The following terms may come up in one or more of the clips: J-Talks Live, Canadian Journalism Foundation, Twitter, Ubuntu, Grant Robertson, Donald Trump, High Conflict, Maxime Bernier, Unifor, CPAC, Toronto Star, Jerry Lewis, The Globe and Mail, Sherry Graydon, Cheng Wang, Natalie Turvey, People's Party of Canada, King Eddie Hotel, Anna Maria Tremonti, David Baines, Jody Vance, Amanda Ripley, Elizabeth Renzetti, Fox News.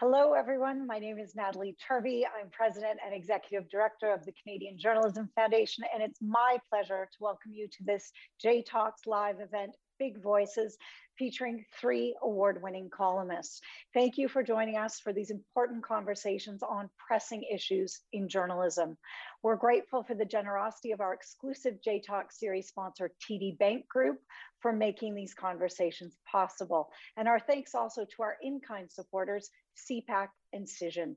Hello, everyone. My name is Natalie Turvey. I'm President and Executive Director of the Canadian Journalism Foundation, and it's my pleasure to welcome you to this J-Talks Live event, Big Voices, featuring three award-winning columnists. Thank you for joining us for these important conversations on pressing issues in journalism. We're grateful for the generosity of our exclusive J-Talk series sponsor, TD Bank Group, for making these conversations possible. And our thanks also to our in-kind supporters, CPAC and Cision.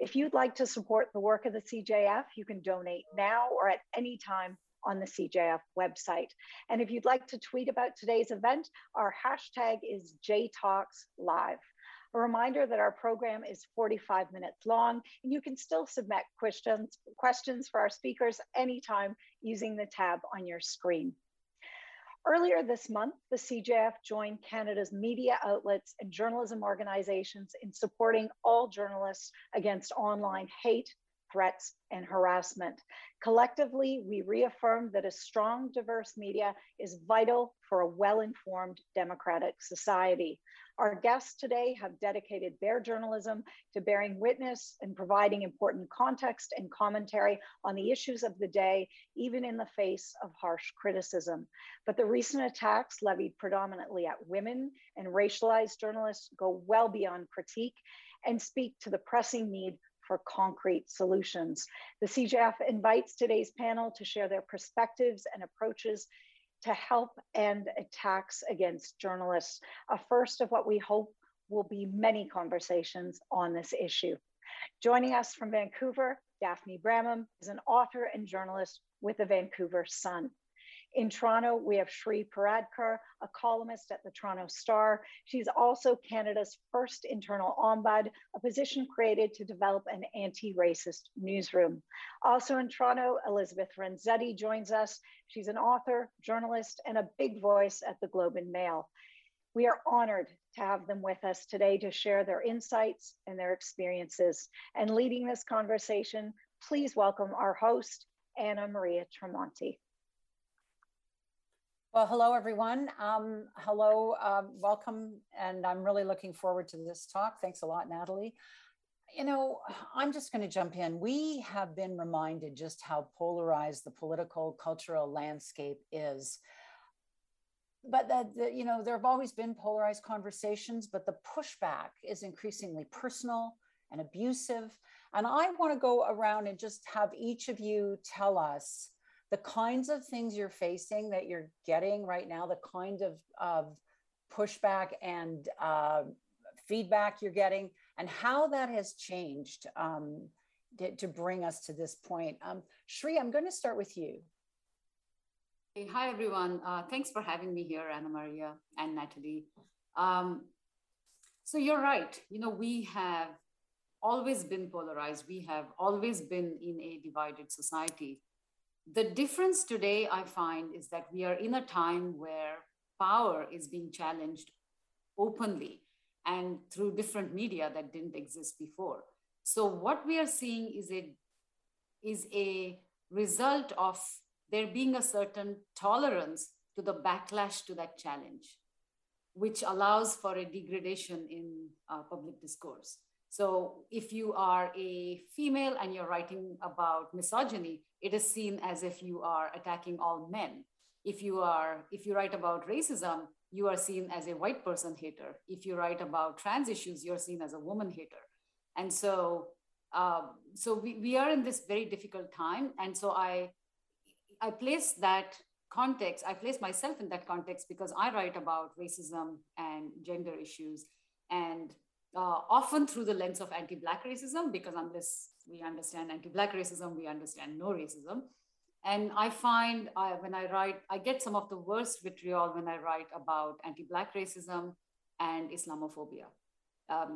If you'd like to support the work of the CJF, you can donate now or at any time on the CJF website. And if you'd like to tweet about today's event, our hashtag is JTalksLive. A reminder that our program is 45 minutes long, and you can still submit questions for our speakers anytime using the tab on your screen. Earlier this month, the CJF joined Canada's media outlets and journalism organizations in supporting all journalists against online hate, threats, and harassment. Collectively, we reaffirmed that a strong, diverse media is vital for a well-informed democratic society. Our guests today have dedicated their journalism to bearing witness and providing important context and commentary on the issues of the day, even in the face of harsh criticism. But the recent attacks levied predominantly at women and racialized journalists go well beyond critique and speak to the pressing need for concrete solutions. The CJF invites today's panel to share their perspectives and approaches to help end attacks against journalists, a first of what we hope will be many conversations on this issue. Joining us from Vancouver, Daphne Bramham is an author and journalist with the Vancouver Sun. In Toronto, we have Shree Paradkar, a columnist at the Toronto Star. She's also Canada's first internal ombud, a position created to develop an anti-racist newsroom. Also in Toronto, Elizabeth Renzetti joins us. She's an author, journalist, and a big voice at the Globe and Mail. We are honored to have them with us today to share their insights and their experiences. And leading this conversation, please welcome our host, Anna Maria Tremonti. Well, hello, everyone. Welcome. And I'm really looking forward to this talk. Thanks a lot, Natalie. You know, I'm just going to jump in. We have been reminded just how polarized the political, cultural landscape is. But, you know, there have always been polarized conversations, but the pushback is increasingly personal and abusive. And I want to go around and just have each of you tell us the kinds of things you're facing that you're getting right now, the kind of pushback and feedback you're getting, and how that has changed to bring us to this point. Shree, I'm going to start with you. Hey, hi, everyone. Thanks for having me here, Anna Maria and Natalie. So you're right. You know, we have always been polarized. We have always been in a divided society. The difference today, I find, is that we are in a time where power is being challenged openly and through different media that didn't exist before. So what we are seeing is a result of there being a certain tolerance to the backlash to that challenge, which allows for a degradation in public discourse. So if you are a female and you're writing about misogyny, it is seen as if you are attacking all men. If you write about racism, you are seen as a white person hater. If you write about trans issues, you're seen as a woman hater. And so, we are in this very difficult time. And so I place that context, I place myself in that context because I write about racism and gender issues, and often through the lens of anti-Black racism, because unless we understand anti-Black racism, we understand no racism. And I find when I write, I get some of the worst vitriol when I write about anti-Black racism and Islamophobia. And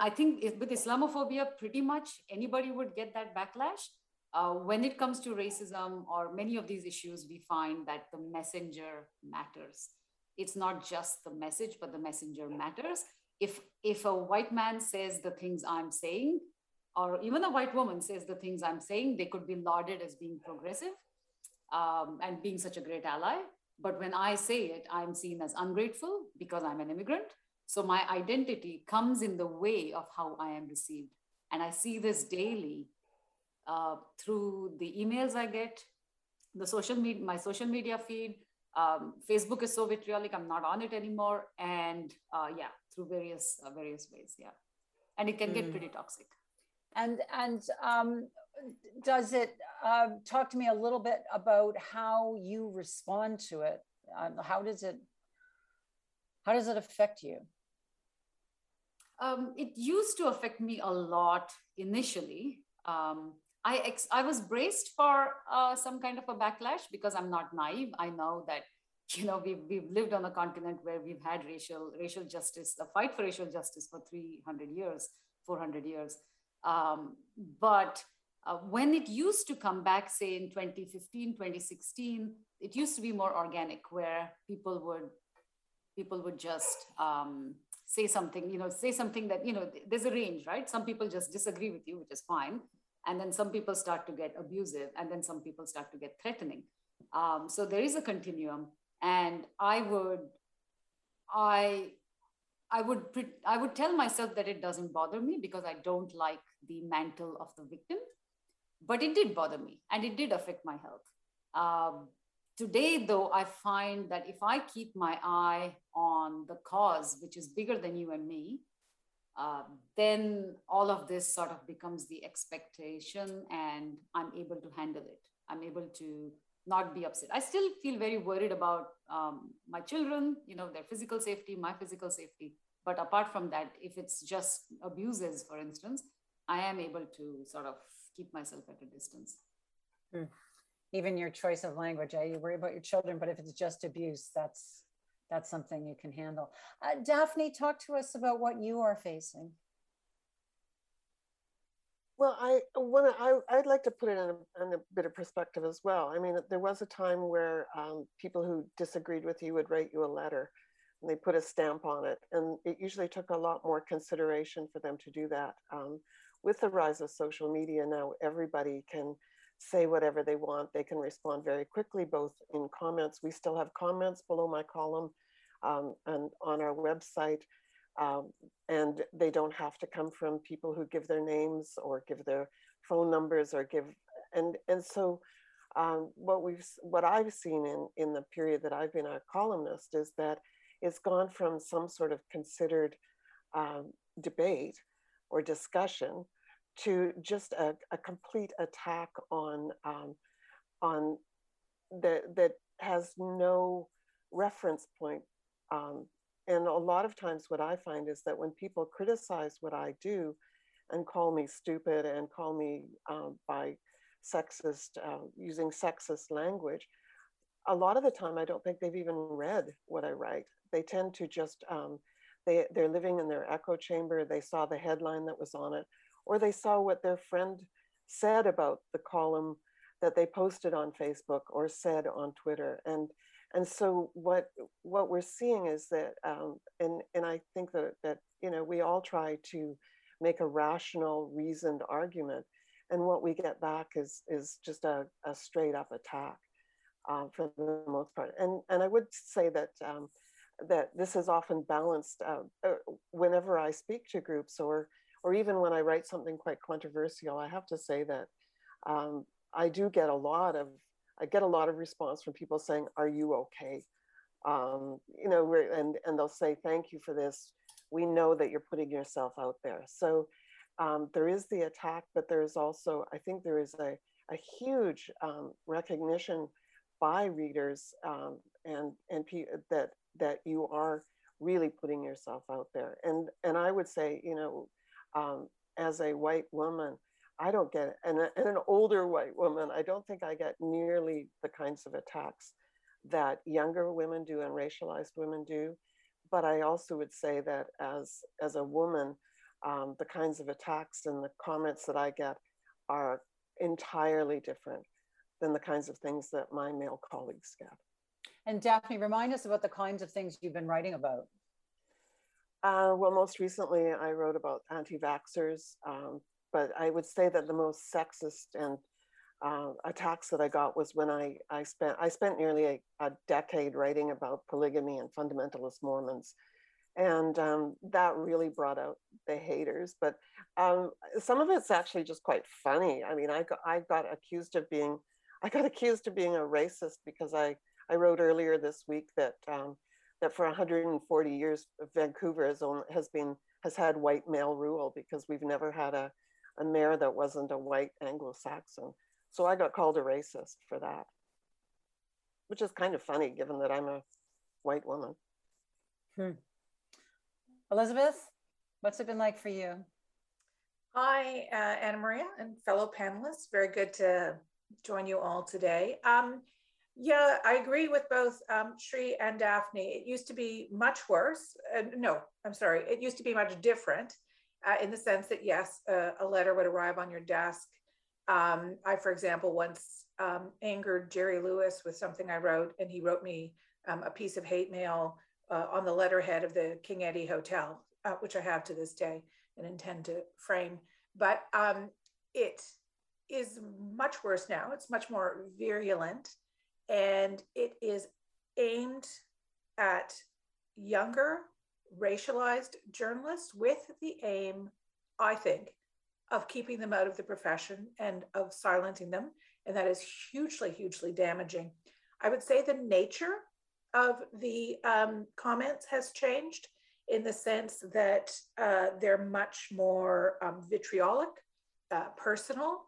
I think with Islamophobia, pretty much anybody would get that backlash. When it comes to racism or many of these issues, we find that the messenger matters. It's not just the message, but the messenger matters. If a white man says the things I'm saying, or even a white woman says the things I'm saying, they could be lauded as being progressive and being such a great ally. But when I say it, I'm seen as ungrateful because I'm an immigrant. So my identity comes in the way of how I am received. And I see this daily through the emails I get, the social media, my social media feed. Facebook is so vitriolic, I'm not on it anymore. And yeah, through various ways, yeah. And it can get pretty toxic. And does it, talk to me a little bit about how you respond to it? How does it affect you? It used to affect me a lot initially. I was braced for some kind of a backlash because I'm not naive. I know that, you know, we've lived on a continent where we've had racial justice, a fight for racial justice for 300 years, 400 years. But when it used to come back, say in 2015, 2016, it used to be more organic, where people would just say something, that, there's a range, right? Some people just disagree with you, which is fine. And then some people start to get abusive, and then some people start to get threatening. So there is a continuum, and I would tell myself that it doesn't bother me because I don't like the mantle of the victim, but it did bother me and it did affect my health. Today, though, I find that if I keep my eye on the cause, which is bigger than you and me, then all of this sort of becomes the expectation, and I'm able to handle it. I'm able to not be upset. I still feel very worried about my children, their physical safety, my physical safety. But apart from that, if it's just abuses, for instance, I am able to sort of keep myself at a distance. Mm. Even your choice of language, you worry about your children, but if it's just abuse, that's something you can handle. Daphne, talk to us about what you are facing. Well, I'd like to put it on a bit of perspective as well. I mean, there was a time where people who disagreed with you would write you a letter and they put a stamp on it. And it usually took a lot more consideration for them to do that. With the rise of social media now, everybody can say whatever they want. They can respond very quickly, both in comments. We still have comments below my column and on our website. And they don't have to come from people who give their names or give their phone numbers or give, and so what I've seen in the period that I've been a columnist is that it's gone from some sort of considered debate or discussion to just a complete attack on that has no reference point. And a lot of times what I find is that when people criticize what I do and call me stupid and call me by sexist, using sexist language, a lot of the time I don't think they've even read what I write. They tend to just, they're living in their echo chamber. They saw the headline that was on it, or they saw what their friend said about the column that they posted on Facebook or said on Twitter. And so what we're seeing is that, and I think that we all try to make a rational, reasoned argument, and what we get back is just a straight up attack for the most part. And I would say that that this is often balanced whenever I speak to groups or even when I write something quite controversial. I have to say that I get a lot of response from people saying, "Are you okay?" And they'll say, "Thank you for this. We know that you're putting yourself out there." So there is the attack, but there is also, I think there is a huge recognition by readers that you are really putting yourself out there. And I would say, as a white woman, I don't get it. And an older white woman, I don't think I get nearly the kinds of attacks that younger women do and racialized women do. But I also would say that as a woman, the kinds of attacks and the comments that I get are entirely different than the kinds of things that my male colleagues get. And Daphne, remind us about the kinds of things you've been writing about. Well, most recently I wrote about anti-vaxxers, but I would say that the most sexist and attacks that I got was when I spent nearly a decade writing about polygamy and fundamentalist Mormons. And that really brought out the haters. But some of it's actually just quite funny. I mean, I got accused of being a racist because I wrote earlier this week that that for 140 years Vancouver has had white male rule because we've never had a mayor that wasn't a white Anglo-Saxon. So I got called a racist for that, which is kind of funny given that I'm a white woman. Hmm. Elizabeth, what's it been like for you? Hi, Anna Maria and fellow panelists. Very good to join you all today. Yeah, I agree with both Shree and Daphne. It used to be much worse. It used to be much different in the sense that, yes, a letter would arrive on your desk. I, for example, once angered Jerry Lewis with something I wrote, and he wrote me a piece of hate mail on the letterhead of the King Eddie Hotel, which I have to this day and intend to frame. But it is much worse now. It's much more virulent, and it is aimed at younger, racialized journalists with the aim, I think, of keeping them out of the profession and of silencing them. And that is hugely, hugely damaging. I would say the nature of the comments has changed in the sense that they're much more vitriolic, personal.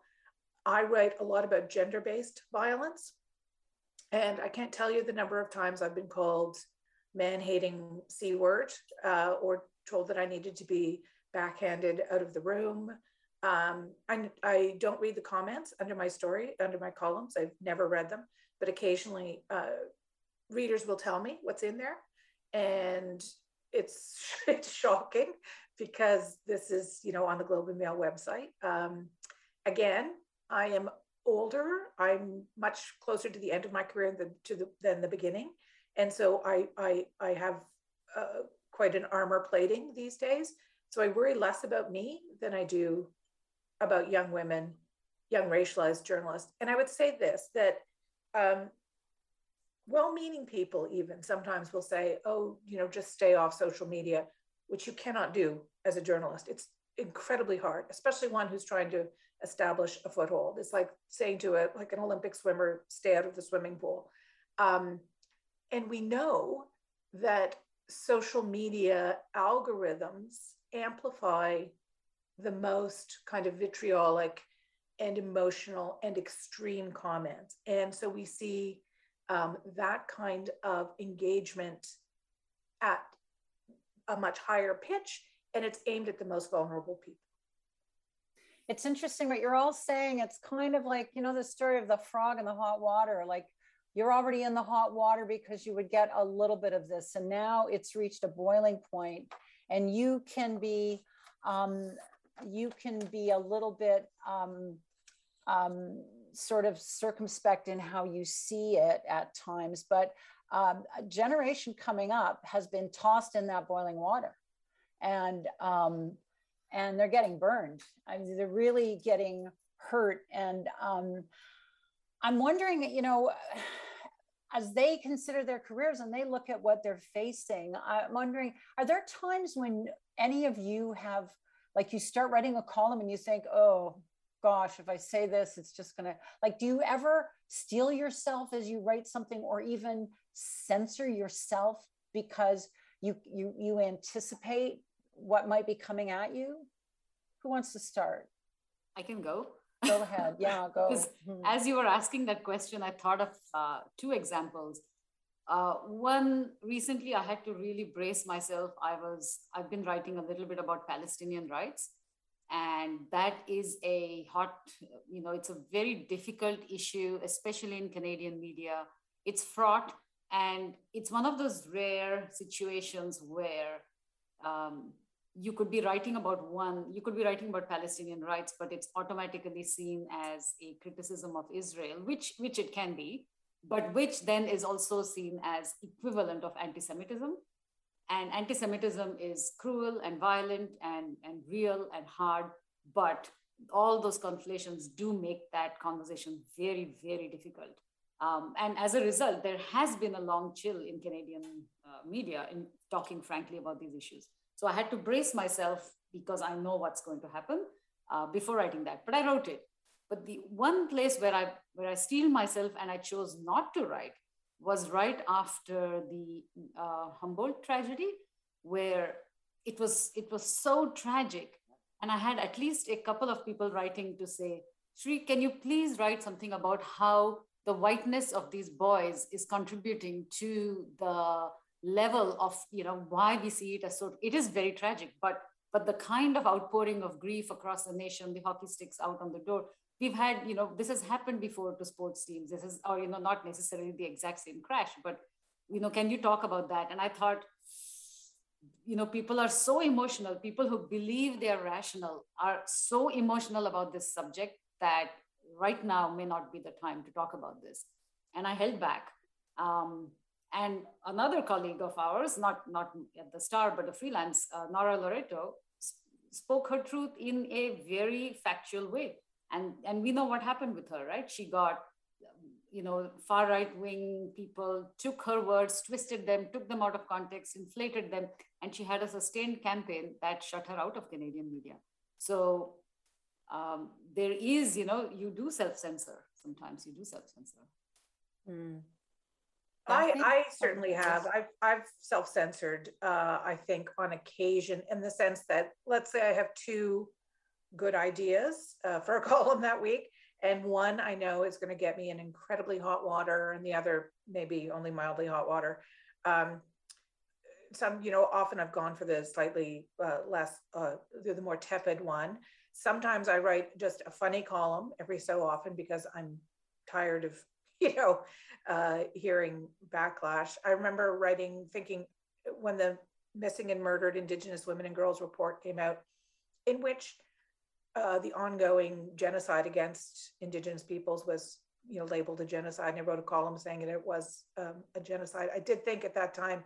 I write a lot about gender-based violence, and I can't tell you the number of times I've been called man-hating C-word or told that I needed to be backhanded out of the room. I don't read the comments under my story, under my columns. I've never read them, but occasionally readers will tell me what's in there, and it's shocking because this is, on the Globe and Mail website. Again, I am older. I'm much closer to the end of my career than the beginning, and so I have quite an armor plating these days. So I worry less about me than I do about young women, young racialized journalists. And I would say this, that well-meaning people even sometimes will say, oh, just stay off social media, which you cannot do as a journalist. It's incredibly hard, especially one who's trying to establish a foothold. It's like saying to an Olympic swimmer, stay out of the swimming pool. And we know that social media algorithms amplify the most kind of vitriolic and emotional and extreme comments. And so we see that kind of engagement at a much higher pitch, and it's aimed at the most vulnerable people. It's interesting what you're all saying. It's kind of like, the story of the frog in the hot water, like you're already in the hot water because you would get a little bit of this, and now it's reached a boiling point, and you can be a little bit sort of circumspect in how you see it at times, but a generation coming up has been tossed in that boiling water, and they're getting burned. I mean, they're really getting hurt, and I'm wondering, as they consider their careers and they look at what they're facing, I'm wondering, are there times when any of you have, you start writing a column and you think, oh gosh, if I say this, it's just gonna, do you ever steel yourself as you write something, or even censor yourself because you anticipate what might be coming at you? Who wants to start? I can go. Go ahead. Yeah, go. As you were asking that question, I thought of two examples. One, recently I had to really brace myself. I've been writing a little bit about Palestinian rights, and that is a hot, it's a very difficult issue, especially in Canadian media. It's fraught, and it's one of those rare situations where you could be writing about Palestinian rights, but it's automatically seen as a criticism of Israel, which it can be, but which then is also seen as equivalent of anti-Semitism. And anti-Semitism is cruel and violent and real and hard, but all those conflations do make that conversation very, very difficult. And as a result, there has been a long chill in Canadian media in talking frankly about these issues. So I had to brace myself because I know what's going to happen before writing that, but I wrote it. But the one place where I steeled myself and I chose not to write was right after the Humboldt tragedy, where it was so tragic. And I had at least a couple of people writing to say, Shree, can you please write something about how the whiteness of these boys is contributing to the level of, you know, why we see it as so, it is very tragic, but the kind of outpouring of grief across the nation, the hockey sticks out on the door, we've had, you know, this has happened before to sports teams. This is, or, you know, not necessarily the exact same crash, but, you know, can you talk about that? And I thought, you know, people are so emotional. People who believe they are rational are so emotional about this subject that right now may not be the time to talk about this. And I held back. And another colleague of ours, not at the Star, but a freelance, Nora Loreto, spoke her truth in a very factual way. And we know what happened with her, right? She got, you know, far right-wing people took her words, twisted them, took them out of context, inflated them, and she had a sustained campaign that shut her out of Canadian media. So there is, you know, you do self-censor. Sometimes you do self-censor. Mm. I certainly have. I've self-censored, I think, on occasion, in the sense that, let's say I have two good ideas for a column that week, and one I know is going to get me in incredibly hot water, and the other maybe only mildly hot water. Some, you know, often I've gone for the slightly less, the more tepid one. Sometimes I write just a funny column every so often because I'm tired of, you know, hearing backlash. I remember writing, thinking when the missing and murdered Indigenous women and girls report came out, in which the ongoing genocide against Indigenous peoples was, you know, labeled a genocide, and I wrote a column saying that it was a genocide. I did think at that time,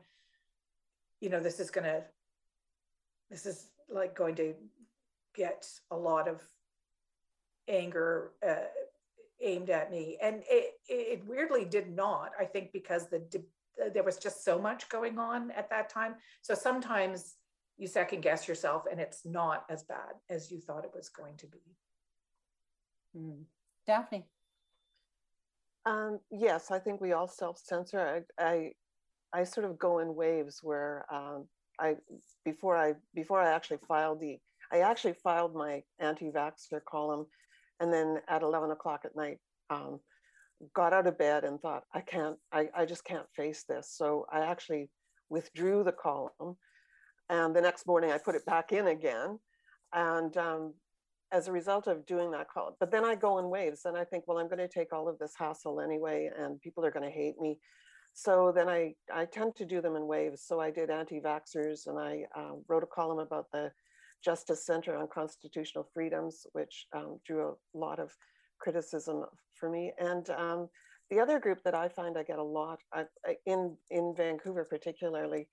you know, this is like going to get a lot of anger aimed at me, and it weirdly did not. I think because there was just so much going on at that time. So sometimes you second guess yourself and it's not as bad as you thought it was going to be. Mm. Daphne. Yes, I think we all self-censor. I sort of go in waves where I actually filed my anti-vaxxer column, and then at 11 o'clock at night, got out of bed and thought, I just can't face this. So I actually withdrew the column. And the next morning I put it back in again. And as a result of doing that column, but then I go in waves and I think, well, I'm going to take all of this hassle anyway, and people are going to hate me. So then I tend to do them in waves. So I did anti-vaxxers, and I wrote a column about the Justice Center on Constitutional Freedoms, which drew a lot of criticism for me. And the other group that I find I get a lot in Vancouver, particularly,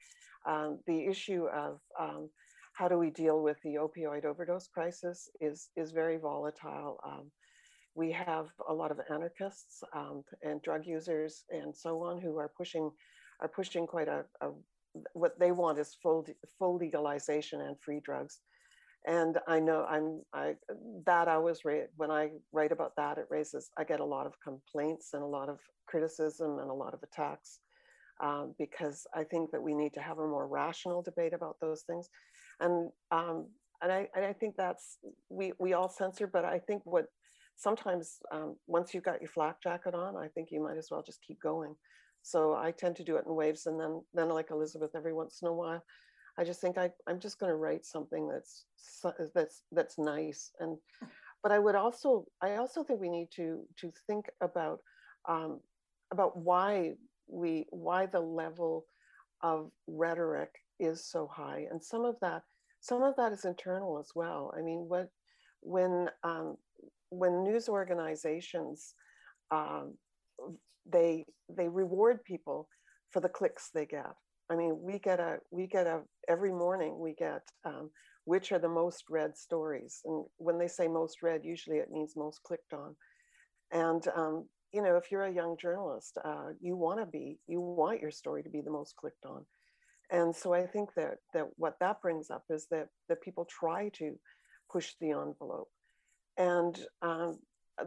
the issue of how do we deal with the opioid overdose crisis is very volatile. We have a lot of anarchists and drug users and so on who are pushing quite a what they want is full legalization and free drugs. And I know when I write about that, I get a lot of complaints and a lot of criticism and a lot of attacks, because I think that we need to have a more rational debate about those things. And I think that's, we all censor, but I think what sometimes once you've got your flak jacket on, I think you might as well just keep going. So I tend to do it in waves, and then like Elizabeth, every once in a while, I just think I'm just going to write something that's nice. And but I also think we need to think about why the level of rhetoric is so high, and some of that is internal as well. I mean, when news organizations they reward people for the clicks they get. I mean, every morning we get, which are the most read stories. And when they say most read, usually it means most clicked on. And, you know, if you're a young journalist, you want your story to be the most clicked on. And so I think that what that brings up is that people try to push the envelope. And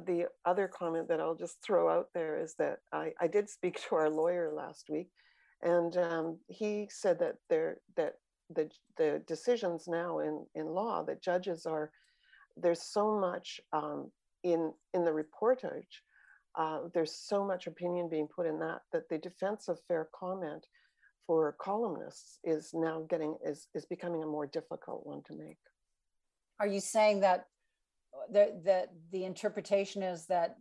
the other comment that I'll just throw out there is that I did speak to our lawyer last week, and he said that the decisions now in law that judges are, there's so much in the reportage, there's so much opinion being put in that, that the defense of fair comment for columnists is now is becoming a more difficult one to make. Are you saying that the interpretation is that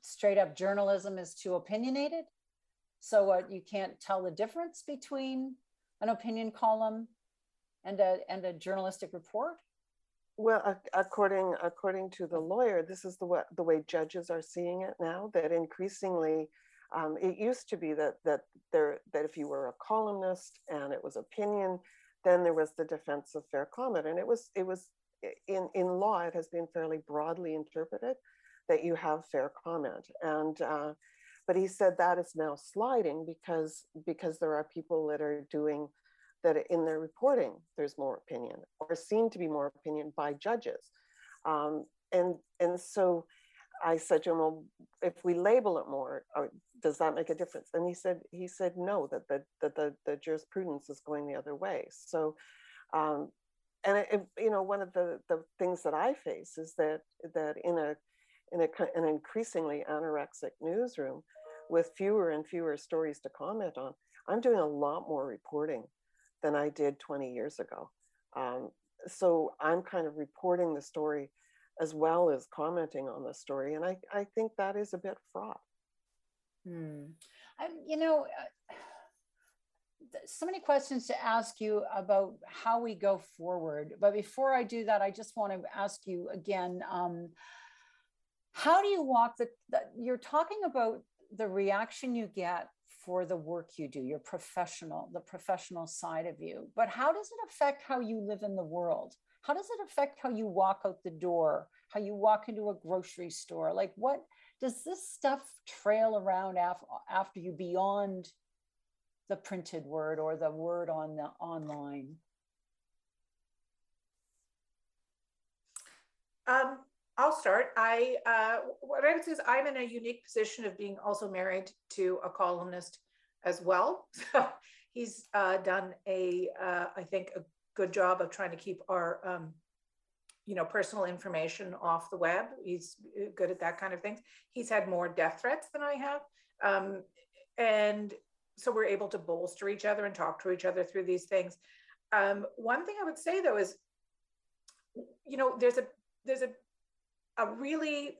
straight up journalism is too opinionated? So what, you can't tell the difference between an opinion column and a journalistic report? Well, according to the lawyer, this is the way judges are seeing it now, that increasingly, it used to be that if you were a columnist and it was opinion, then there was the defense of fair comment, and it was in law, it has been fairly broadly interpreted that you have fair comment, and but he said that is now sliding because there are people that are doing that in their reporting. There's more opinion, or seem to be more opinion by judges, and so I said to him, well, if we label it more, does that make a difference? And he said no, that the jurisprudence is going the other way. So, and one of the things that I face is that in an increasingly anorexic newsroom, with fewer and fewer stories to comment on, I'm doing a lot more reporting than I did 20 years ago. So I'm kind of reporting the story as well as commenting on the story. And I think that is a bit fraught. So many questions to ask you about how we go forward. But before I do that, I just want to ask you again, how do you walk you're talking about the reaction you get for the work you do, the professional side of you, but how does it affect how you live in the world? How does it affect how you walk out the door, how you walk into a grocery store? Like, what does this stuff trail around after you beyond the printed word or the word on the online? I'll start. What I would say is I'm in a unique position of being also married to a columnist as well. So he's done a good job of trying to keep our, personal information off the web. He's good at that kind of things. He's had more death threats than I have. And so we're able to bolster each other and talk to each other through these things. One thing I would say though is, there's a really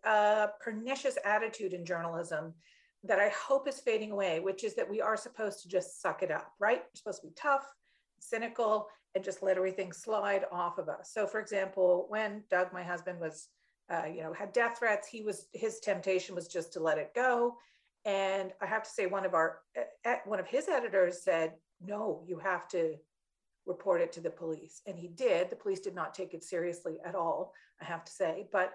pernicious attitude in journalism that I hope is fading away, which is that we are supposed to just suck it up, right? We're supposed to be tough, cynical, and just let everything slide off of us. So for example, when Doug, my husband, was, had death threats, his temptation was just to let it go. And I have to say one of his editors said, no, you have to report it to the police. And he did. The police did not take it seriously at all, I have to say. But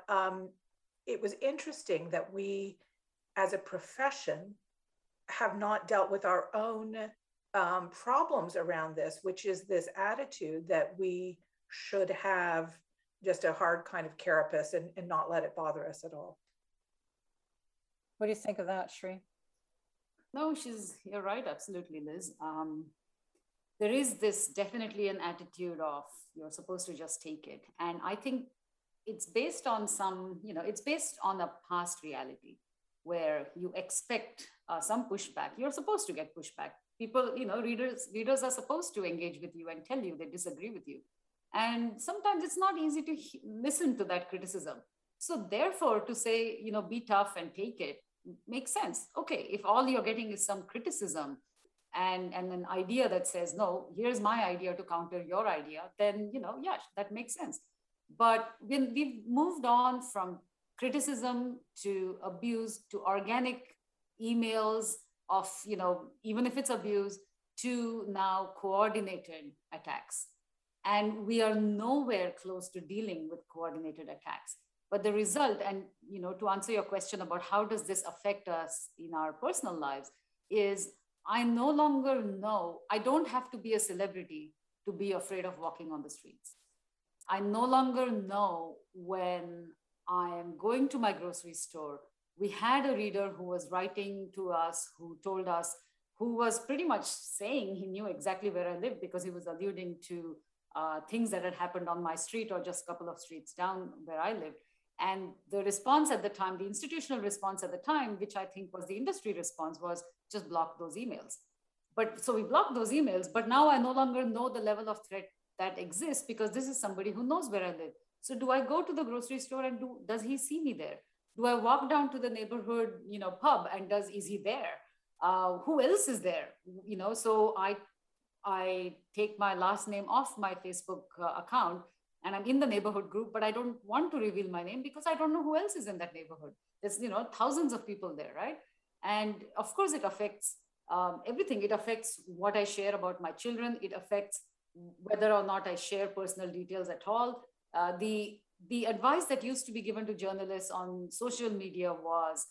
it was interesting that we, as a profession, have not dealt with our own problems around this, which is this attitude that we should have just a hard kind of carapace and not let it bother us at all. What do you think of that, Shree? No, you're right, absolutely, Liz. There is this definitely an attitude of you're supposed to just take it. And I think it's based on it's based on a past reality where you expect some pushback. You're supposed to get pushback. People, readers are supposed to engage with you and tell you they disagree with you. And sometimes it's not easy to listen to that criticism. So therefore, to say, be tough and take it makes sense. Okay, if all you're getting is some criticism and an idea that says, no, here's my idea to counter your idea, then, yeah, that makes sense. But when we've moved on from criticism to abuse to organic emails of, even if it's abuse, to now coordinated attacks. And we are nowhere close to dealing with coordinated attacks. But the result, and, to answer your question about how does this affect us in our personal lives, is I no longer know, I don't have to be a celebrity to be afraid of walking on the streets. I no longer know when I am going to my grocery store. We had a reader who was writing to us, who told us, who was pretty much saying he knew exactly where I lived because he was alluding to things that had happened on my street or just a couple of streets down where I lived. And the response at the time, the institutional response at the time, which I think was the industry response, was just block those emails. But so we blocked those emails, but now I no longer know the level of threat that exists because this is somebody who knows where I live. So do I go to the grocery store and does he see me there? Do I walk down to the neighborhood, pub and is he there? Who else is there? So I take my last name off my Facebook account and I'm in the neighborhood group, but I don't want to reveal my name because I don't know who else is in that neighborhood. There's, thousands of people there, right? And of course it affects everything. It affects what I share about my children. It affects whether or not I share personal details at all. The advice that used to be given to journalists on social media was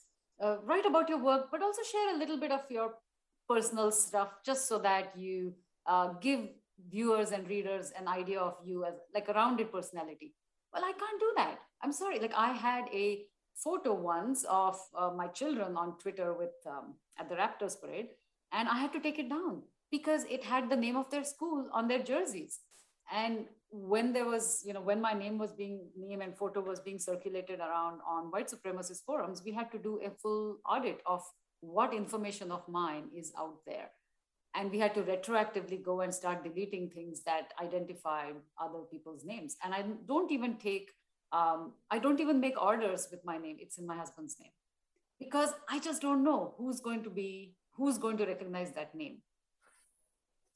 write about your work, but also share a little bit of your personal stuff just so that you give viewers and readers an idea of you as like a rounded personality. Well, I can't do that. I'm sorry. Like I had a photo once of my children on Twitter with at the Raptors parade, and I had to take it down because it had the name of their school on their jerseys. And when there was, when my name and photo was being circulated around on white supremacist forums, we had to do a full audit of what information of mine is out there. And we had to retroactively go and start deleting things that identified other people's names. And I don't even take, I don't even make orders with my name. It's in my husband's name because I just don't know who's going to recognize that name.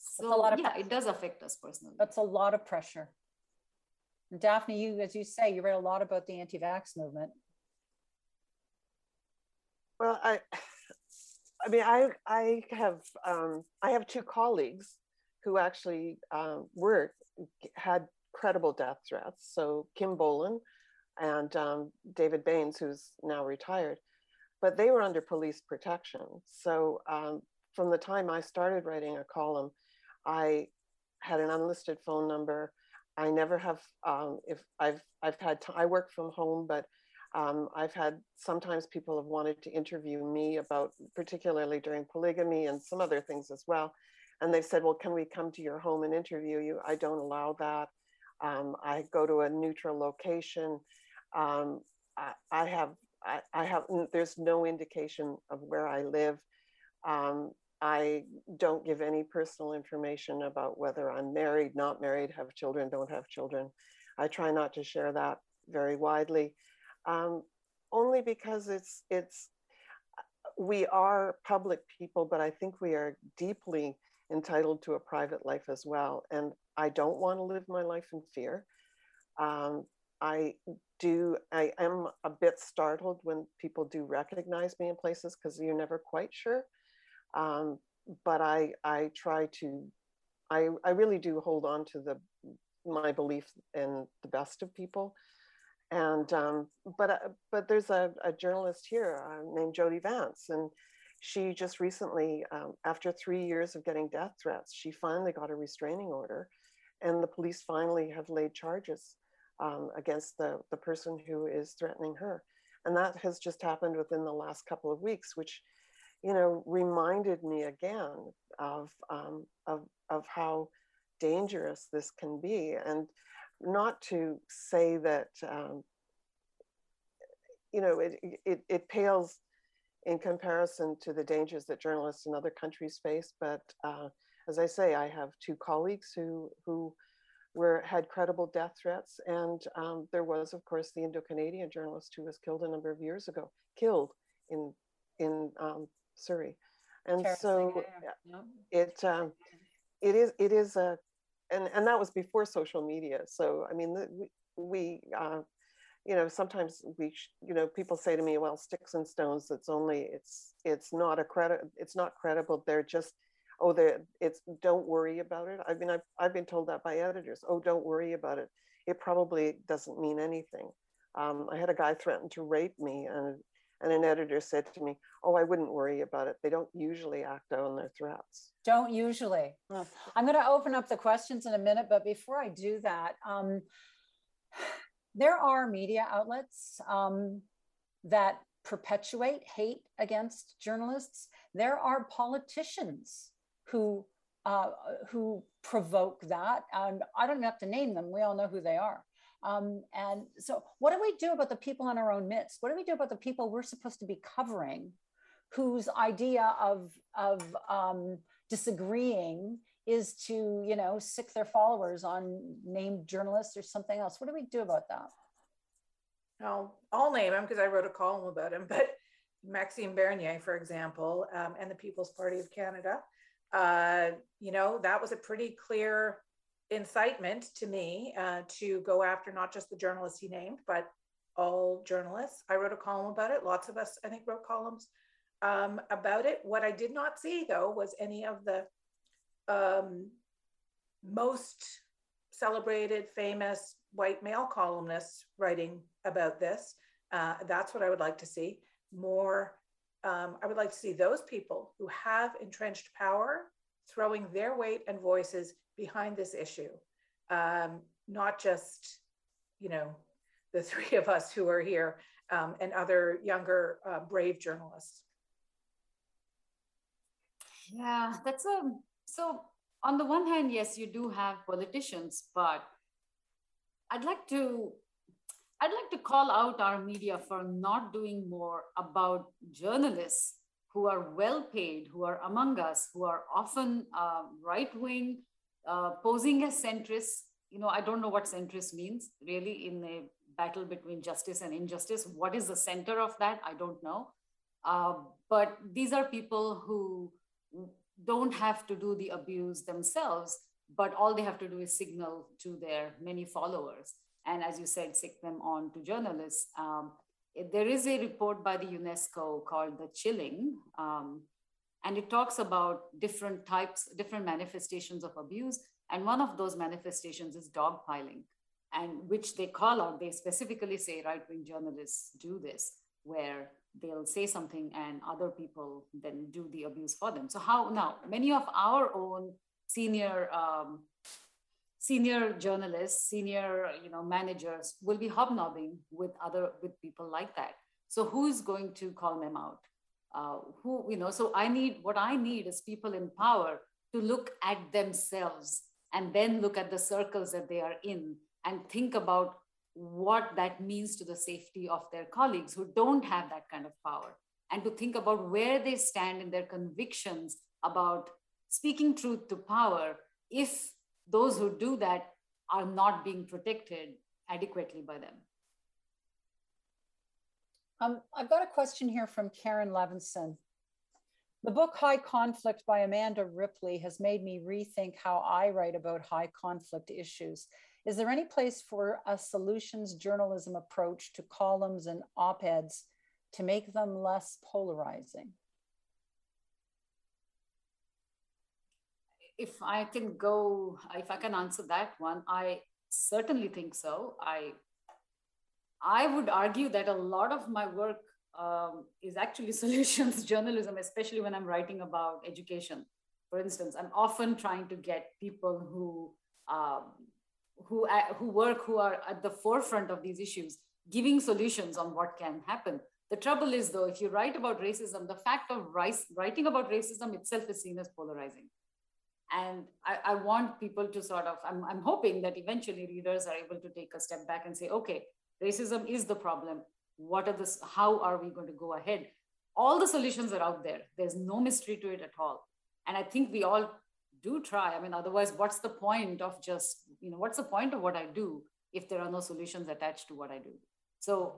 So it does affect us personally. That's a lot of pressure. And Daphne, as you say, you read a lot about the anti-vax movement. Well, I have two colleagues who actually had credible death threats. So Kim Bolin and David Baines, who's now retired, but they were under police protection. So from the time I started writing a column, I had an unlisted phone number. I never have, I work from home, but I've had, sometimes people have wanted to interview me about, particularly during polygamy and some other things as well. And they've said, well, can we come to your home and interview you? I don't allow that. I go to a neutral location. There's no indication of where I live. I don't give any personal information about whether I'm married, not married, have children, don't have children. I try not to share that very widely, only because we are public people, but I think we are deeply entitled to a private life as well. And I don't want to live my life in fear. I am a bit startled when people do recognize me in places because you're never quite sure. But I really do hold on to my belief in the best of people. And, but there's a journalist here named Jody Vance, and she just recently, after 3 years of getting death threats, she finally got a restraining order, and the police finally have laid charges against the person who is threatening her. And that has just happened within the last couple of weeks, which reminded me again of how dangerous this can be. And not to say that, it pales in comparison to the dangers that journalists in other countries face. But as I say, I have two colleagues who had credible death threats. And there was, of course, the Indo-Canadian journalist who was killed a number of years ago, in Surrey. And so it is, and that was before social media. So, I mean, sometimes people say to me, well, sticks and stones, it's not credible. They're just, don't worry about it. I mean, I've been told that by editors. Oh, don't worry about it. It probably doesn't mean anything. I had a guy threaten to rape me, and And an editor said to me, oh, I wouldn't worry about it. They don't usually act on their threats. Don't usually. I'm going to open up the questions in a minute, but before I do that, there are media outlets that perpetuate hate against journalists. There are politicians who provoke that. And I don't have to name them. We all know who they are. And so what do we do about the people in our own midst? What do we do about the people we're supposed to be covering, whose idea of disagreeing is to, you know, sic their followers on named journalists or something else? What do we do about that? I'll name him because I wrote a column about him, but Maxime Bernier, for example, and the People's Party of Canada, you know, that was a pretty clear incitement to me to go after not just the journalists he named, but all journalists. I wrote a column about it. Lots of us, I think, wrote columns about it. What I did not see, though, was any of the most celebrated, famous white male columnists writing about this. That's what I would like to see more. I would like to see those people who have entrenched power throwing their weight and voices behind this issue, not just, you know, the three of us who are here and other younger, brave journalists. Yeah, that's so on the one hand, yes, you do have politicians, but I'd like to call out our media for not doing more about journalists who are well paid, who are among us, who are often right-wing, posing as centrists. You know, I don't know what centrist means, really, in a battle between justice and injustice. What is the center of that? I don't know. But these are people who don't have to do the abuse themselves, but all they have to do is signal to their many followers. And as you said, sick them on to journalists. There is a report by the UNESCO called The Chilling, and it talks about different types, different manifestations of abuse. And one of those manifestations is dogpiling, and which they call out. They specifically say right-wing journalists do this, where they'll say something and other people then do the abuse for them. So how now, many of our own senior journalists, senior, you know, managers will be hobnobbing with people like that. So who's going to call them out? Who, you know, so what I need is people in power to look at themselves and then look at the circles that they are in and think about what that means to the safety of their colleagues who don't have that kind of power, and to think about where they stand in their convictions about speaking truth to power if those who do that are not being protected adequately by them. I've got a question here from Karen Levinson. The book High Conflict by Amanda Ripley has made me rethink how I write about high conflict issues. Is there any place for a solutions journalism approach to columns and op-eds to make them less polarizing? If I can answer that one, I certainly think so. I would argue that a lot of my work is actually solutions journalism, especially when I'm writing about education. For instance, I'm often trying to get people who are at the forefront of these issues, giving solutions on what can happen. The trouble is, though, if you write about racism, the fact of writing about racism itself is seen as polarizing. And I want people to sort of, I'm hoping that eventually readers are able to take a step back and say, okay, racism is the problem. How are we going to go ahead? All the solutions are out there. There's no mystery to it at all. And I think we all do try. I mean, otherwise, what's the point of just, you know, what's the point of what I do if there are no solutions attached to what I do? So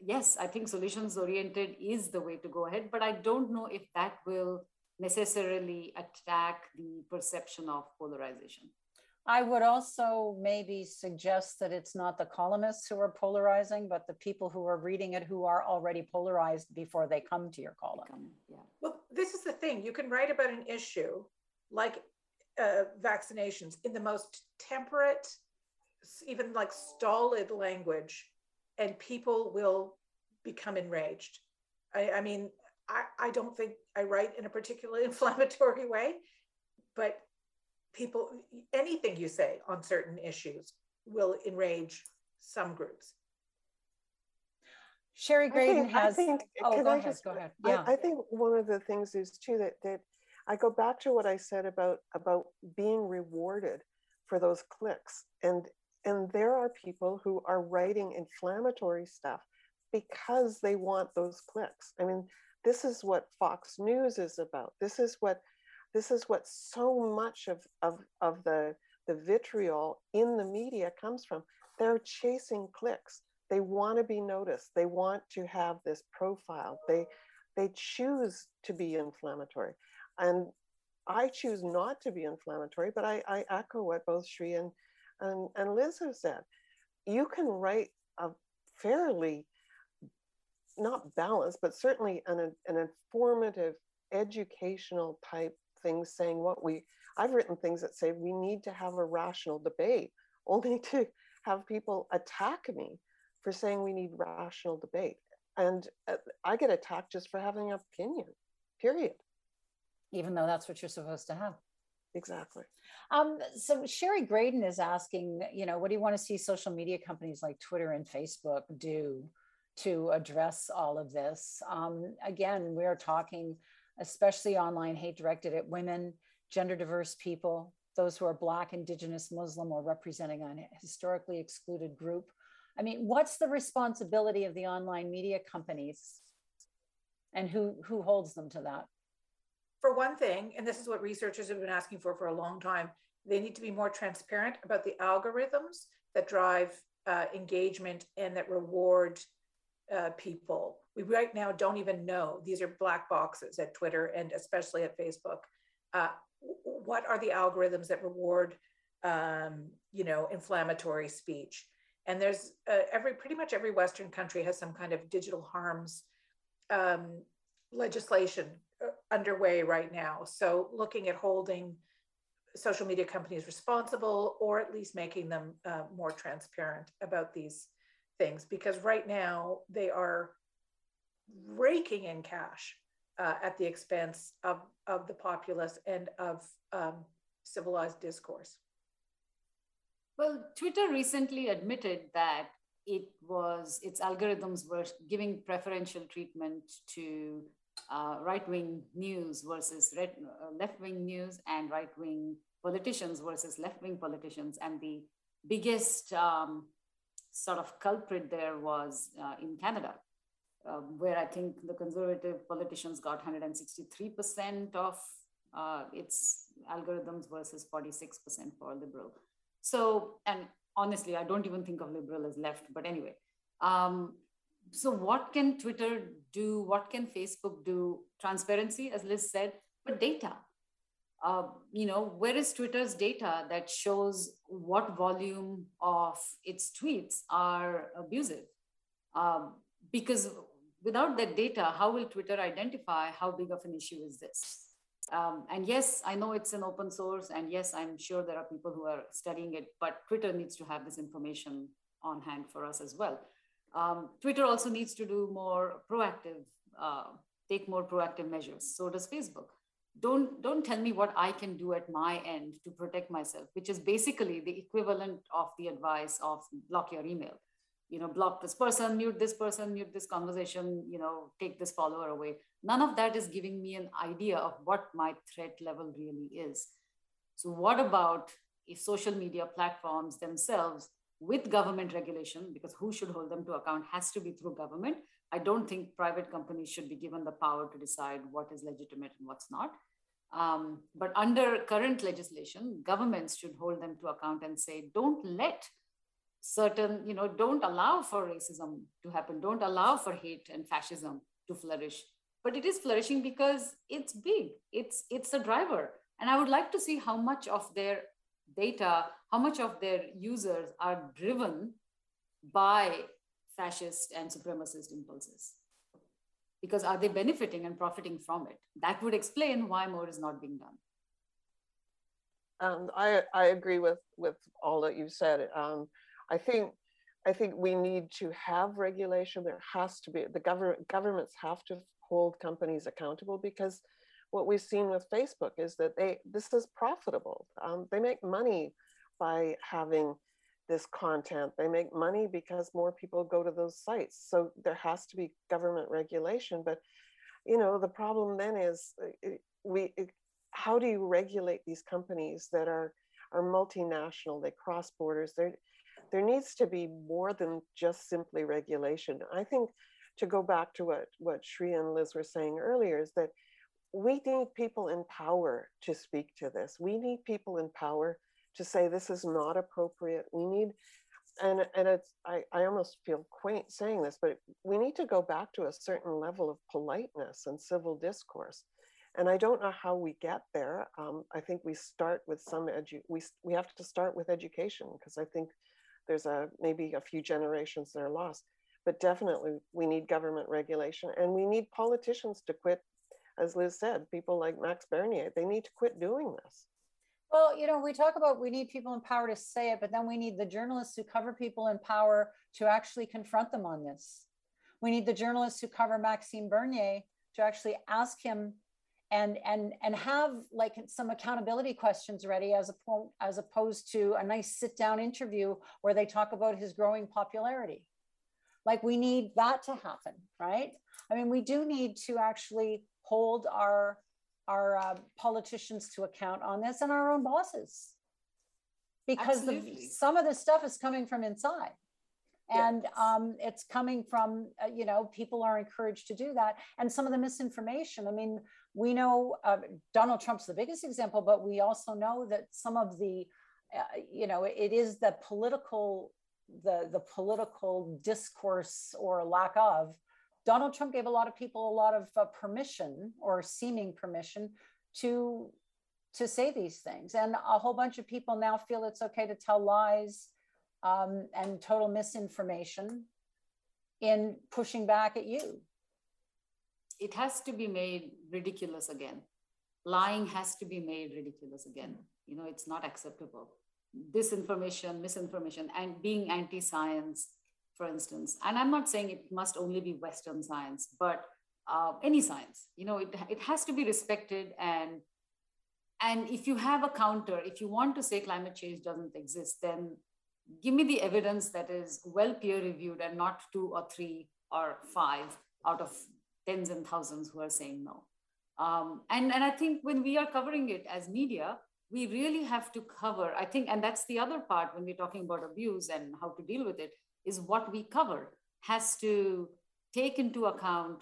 yes, I think solutions oriented is the way to go ahead, but I don't know if that will necessarily attack the perception of polarization. I would also maybe suggest that it's not the columnists who are polarizing, but the people who are reading it who are already polarized before they come to your column. Yeah. Well, this is the thing. You can write about an issue like vaccinations in the most temperate, even like stolid language, and people will become enraged. I mean, I don't think I write in a particularly inflammatory way, but people, anything you say on certain issues will enrage some groups. Sherry Graydon has, go ahead. Yeah. I think one of the things is too, that I go back to what I said about being rewarded for those clicks. And there are people who are writing inflammatory stuff because they want those clicks. I mean, this is what Fox News is about. This is what so much of the vitriol in the media comes from. They're chasing clicks. They want to be noticed. They want to have this profile. They choose to be inflammatory. And I choose not to be inflammatory, but I echo what both Shree and Liz have said. You can write a fairly, not balanced, but certainly an informative, educational type thing saying what I've written things that say we need to have a rational debate, only to have people attack me for saying we need rational debate. And I get attacked just for having an opinion, period. Even though that's what you're supposed to have. Exactly. So Sherry Graydon is asking, you know, what do you want to see social media companies like Twitter and Facebook do to address all of this? Again, we are talking, especially online hate directed at women, gender diverse people, those who are Black, Indigenous, Muslim, or representing a historically excluded group. I mean, what's the responsibility of the online media companies, and who holds them to that? For one thing, and this is what researchers have been asking for a long time, they need to be more transparent about the algorithms that drive engagement and that reward people. We right now don't even know, these are black boxes at Twitter and especially at Facebook. What are the algorithms that reward, you know, inflammatory speech? And there's pretty much every Western country has some kind of digital harms legislation underway right now. So looking at holding social media companies responsible, or at least making them more transparent about these things, because right now they are raking in cash at the expense of the populace and of civilized discourse. Well, Twitter recently admitted that its algorithms were giving preferential treatment to right-wing news versus left-wing news, and right-wing politicians versus left-wing politicians. And the biggest sort of culprit there was in Canada, where I think the conservative politicians got 163% of its algorithms versus 46% for liberal. So, and honestly, I don't even think of liberal as left, but anyway. So what can Twitter do? What can Facebook do? Transparency, as Liz said, but data. You know, where is Twitter's data that shows what volume of its tweets are abusive? Because without that data, how will Twitter identify how big of an issue is this? And yes, I know it's an open source, and yes, I'm sure there are people who are studying it, but Twitter needs to have this information on hand for us as well. Twitter also needs to do more proactive, take more proactive measures. So does Facebook. Don't tell me what I can do at my end to protect myself, which is basically the equivalent of the advice of block your email. You know, block this person, mute this conversation, you know, take this follower away. None of that is giving me an idea of what my threat level really is. So what about if social media platforms themselves, with government regulation, because who should hold them to account has to be through government. I don't think private companies should be given the power to decide what is legitimate and what's not. But under current legislation, governments should hold them to account and say, don't let certain, you know, don't allow for racism to happen. Don't allow for hate and fascism to flourish. But it is flourishing because it's big. It's a driver. And I would like to see how much of their data, how much of their users are driven by fascist and supremacist impulses? Because are they benefiting and profiting from it? That would explain why more is not being done. I agree with all that you said. I think I think we need to have regulation. There has to be, the governments have to hold companies accountable, because what we've seen with Facebook is that this is profitable. They make money by having this content. They make money because more people go to those sites. So there has to be government regulation. But, you know, the problem then is how do you regulate these companies that are multinational, they cross borders? There needs to be more than just simply regulation. I think, to go back to what Shree and Liz were saying earlier, is that we need people in power to speak to this. We need people in power to say this is not appropriate. We need, and it's, I almost feel quaint saying this, but we need to go back to a certain level of politeness and civil discourse. And I don't know how we get there. I think we start with we have to start with education, because I think there's maybe a few generations that are lost, but definitely we need government regulation, and we need politicians to quit, as Liz said, people like Max Bernier, they need to quit doing this. Well, you know, we talk about we need people in power to say it, but then we need the journalists who cover people in power to actually confront them on this. We need the journalists who cover Maxime Bernier to actually ask him and have like some accountability questions ready, as opposed to a nice sit down interview where they talk about his growing popularity. Like, we need that to happen, right? I mean, we do need to actually hold our politicians to account on this, and our own bosses, because some of this stuff is coming from inside. And yes, it's coming from, you know, people are encouraged to do that. And some of the misinformation, I mean, we know Donald Trump's the biggest example, but we also know that some of the, you know, it is the political discourse, or lack of. Donald Trump gave a lot of people a lot of permission, or seeming permission, to say these things. And a whole bunch of people now feel it's okay to tell lies and total misinformation in pushing back at you. It has to be made ridiculous again. Lying has to be made ridiculous again. You know, it's not acceptable. Disinformation, misinformation, and being anti-science, for instance. And I'm not saying it must only be Western science, but any science, you know, it has to be respected. And if you have a counter, if you want to say climate change doesn't exist, then give me the evidence that is well peer-reviewed, and not 2 or 3 or 5 out of tens and thousands who are saying no. And I think when we are covering it as media, we really have to cover, I think, and that's the other part when we're talking about abuse and how to deal with it, is what we cover has to take into account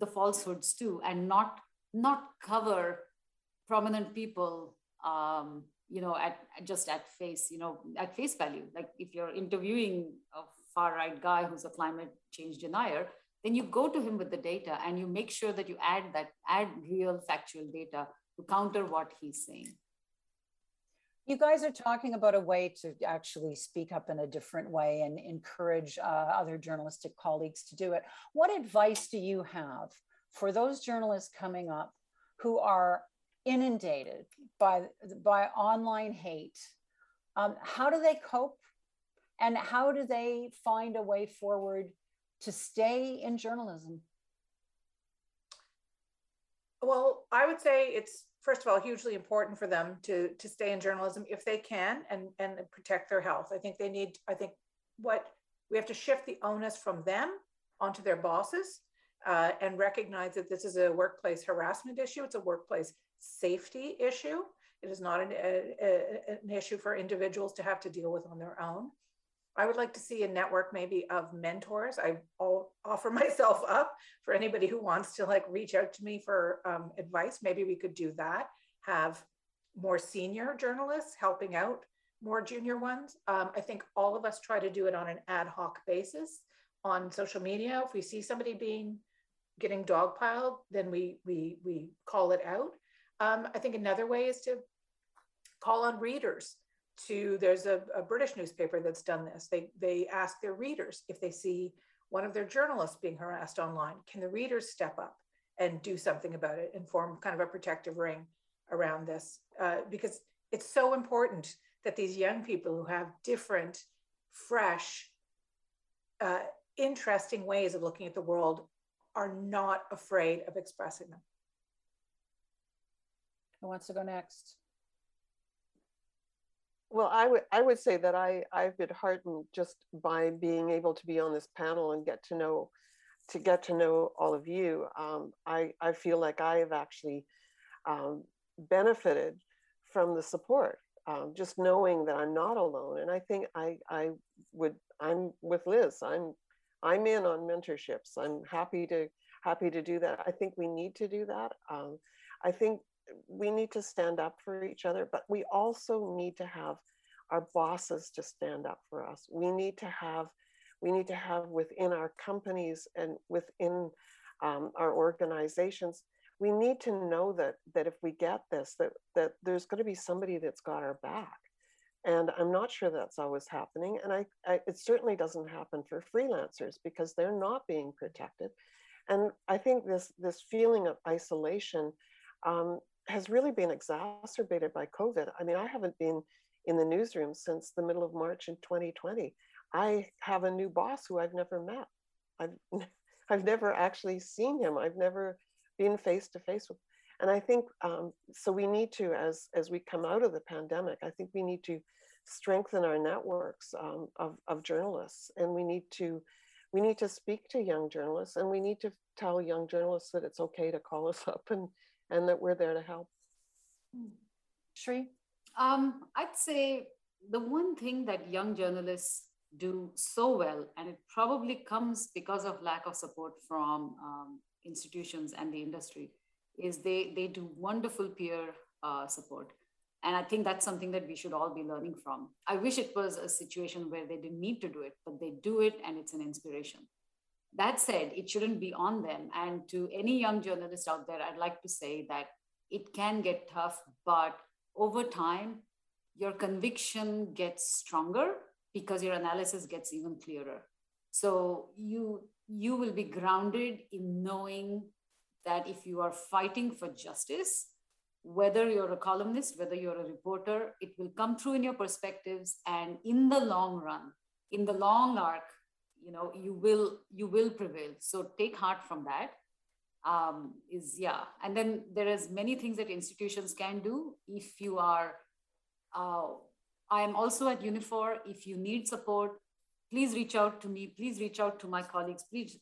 the falsehoods too, and not cover prominent people, you know, at face value. Like, if you're interviewing a far-right guy who's a climate change denier, then you go to him with the data, and you make sure that you add real factual data to counter what he's saying. You guys are talking about a way to actually speak up in a different way and encourage other journalistic colleagues to do it. What advice do you have for those journalists coming up who are inundated by online hate? How do they cope, and how do they find a way forward to stay in journalism? Well, I would say it's, first of all, hugely important for them to stay in journalism if they can, and protect their health. I think what we have to shift the onus from them onto their bosses, and recognize that this is a workplace harassment issue. It's a workplace safety issue. It is not an issue for individuals to have to deal with on their own. I would like to see a network maybe of mentors. I offer myself up for anybody who wants to like reach out to me for advice. Maybe we could do that, have more senior journalists helping out more junior ones. I think all of us try to do it on an ad hoc basis on social media. If we see somebody getting dogpiled, then we call it out. I think another way is to call on readers. There's a British newspaper that's done this. They ask their readers, if they see one of their journalists being harassed online, can the readers step up and do something about it and form kind of a protective ring around this? Because it's so important that these young people who have different, fresh interesting ways of looking at the world are not afraid of expressing them. Who wants to go next? Well, I would say that I've been heartened just by being able to be on this panel and get to know all of you. I feel like I have actually benefited from the support, just knowing that I'm not alone. And I think I'm with Liz. I'm in on mentorships. I'm happy to do that. I think we need to do that. I think we need to stand up for each other, but we also need to have our bosses to stand up for us. We need to have within our companies and within our organizations, we need to know that if we get this, that there's going to be somebody that's got our back. And I'm not sure that's always happening. And it certainly doesn't happen for freelancers because they're not being protected. And I think this feeling of isolation has really been exacerbated by COVID. I mean, I haven't been in the newsroom since the middle of March in 2020. I have a new boss who I've never met. I've never actually seen him. I've never been face to face with. And I think, so we need to, as we come out of the pandemic, I think we need to strengthen our networks of journalists. And we need to speak to young journalists, and we need to tell young journalists that it's okay to call us up and that we're there to help. Shree? I'd say the one thing that young journalists do so well, and it probably comes because of lack of support from institutions and the industry, is they do wonderful peer support. And I think that's something that we should all be learning from. I wish it was a situation where they didn't need to do it, but they do it, and it's an inspiration. That said, it shouldn't be on them. And to any young journalist out there, I'd like to say that it can get tough, but over time, your conviction gets stronger because your analysis gets even clearer. So you will be grounded in knowing that if you are fighting for justice, whether you're a columnist, whether you're a reporter, it will come through in your perspectives. And in the long run, in the long arc, you will prevail. So take heart from that. And then there is many things that institutions can do. If you are, I am also at Unifor. If you need support, please reach out to me. Please reach out to my colleagues. Please,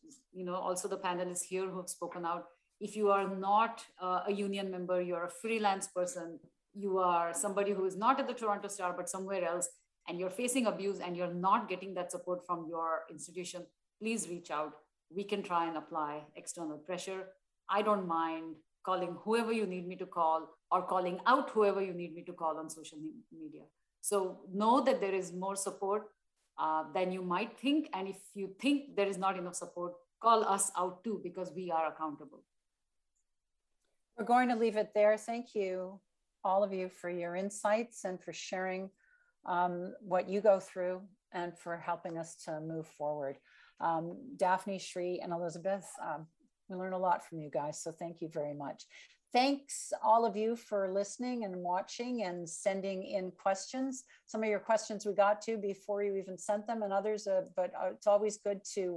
also the panelists here who have spoken out. If you are not a union member, you're a freelance person, you are somebody who is not at the Toronto Star, but somewhere else, and you're facing abuse and you're not getting that support from your institution, please reach out. We can try and apply external pressure. I don't mind calling whoever you need me to call or calling out whoever you need me to call on social media. So know that there is more support than you might think. And if you think there is not enough support, call us out too, because we are accountable. We're going to leave it there. Thank you, all of you, for your insights and for sharing what you go through and for helping us to move forward. Daphne, Shree, and Elizabeth, we learn a lot from you guys, so thank you very much. Thanks all of you for listening and watching and sending in questions. Some of your questions we got to before you even sent them, and others, but it's always good to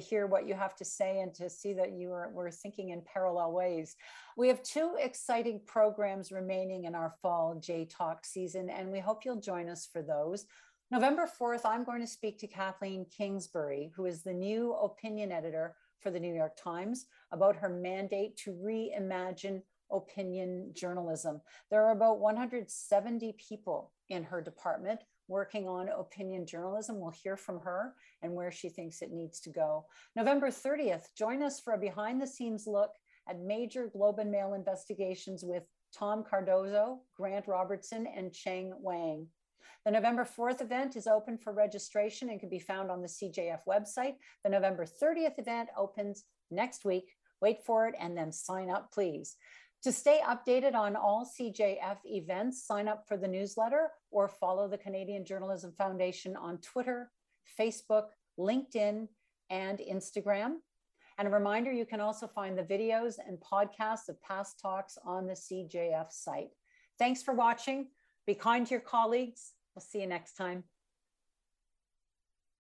hear what you have to say and to see that we're thinking in parallel ways. We have two exciting programs remaining in our fall J-Talk season, and we hope you'll join us for those. November 4th, I'm going to speak to Kathleen Kingsbury, who is the new opinion editor for the New York Times, about her mandate to reimagine opinion journalism. There are about 170 people in her department working on opinion journalism. We'll hear from her and where she thinks it needs to go. November 30th, join us for a behind the scenes look at major Globe and Mail investigations with Tom Cardozo, Grant Robertson, and Cheng Wang. The November 4th event is open for registration and can be found on the CJF website. The November 30th event opens next week. Wait for it and then sign up, please. To stay updated on all CJF events, sign up for the newsletter or follow the Canadian Journalism Foundation on Twitter, Facebook, LinkedIn, and Instagram. And a reminder, you can also find the videos and podcasts of past talks on the CJF site. Thanks for watching. Be kind to your colleagues. We'll see you next time.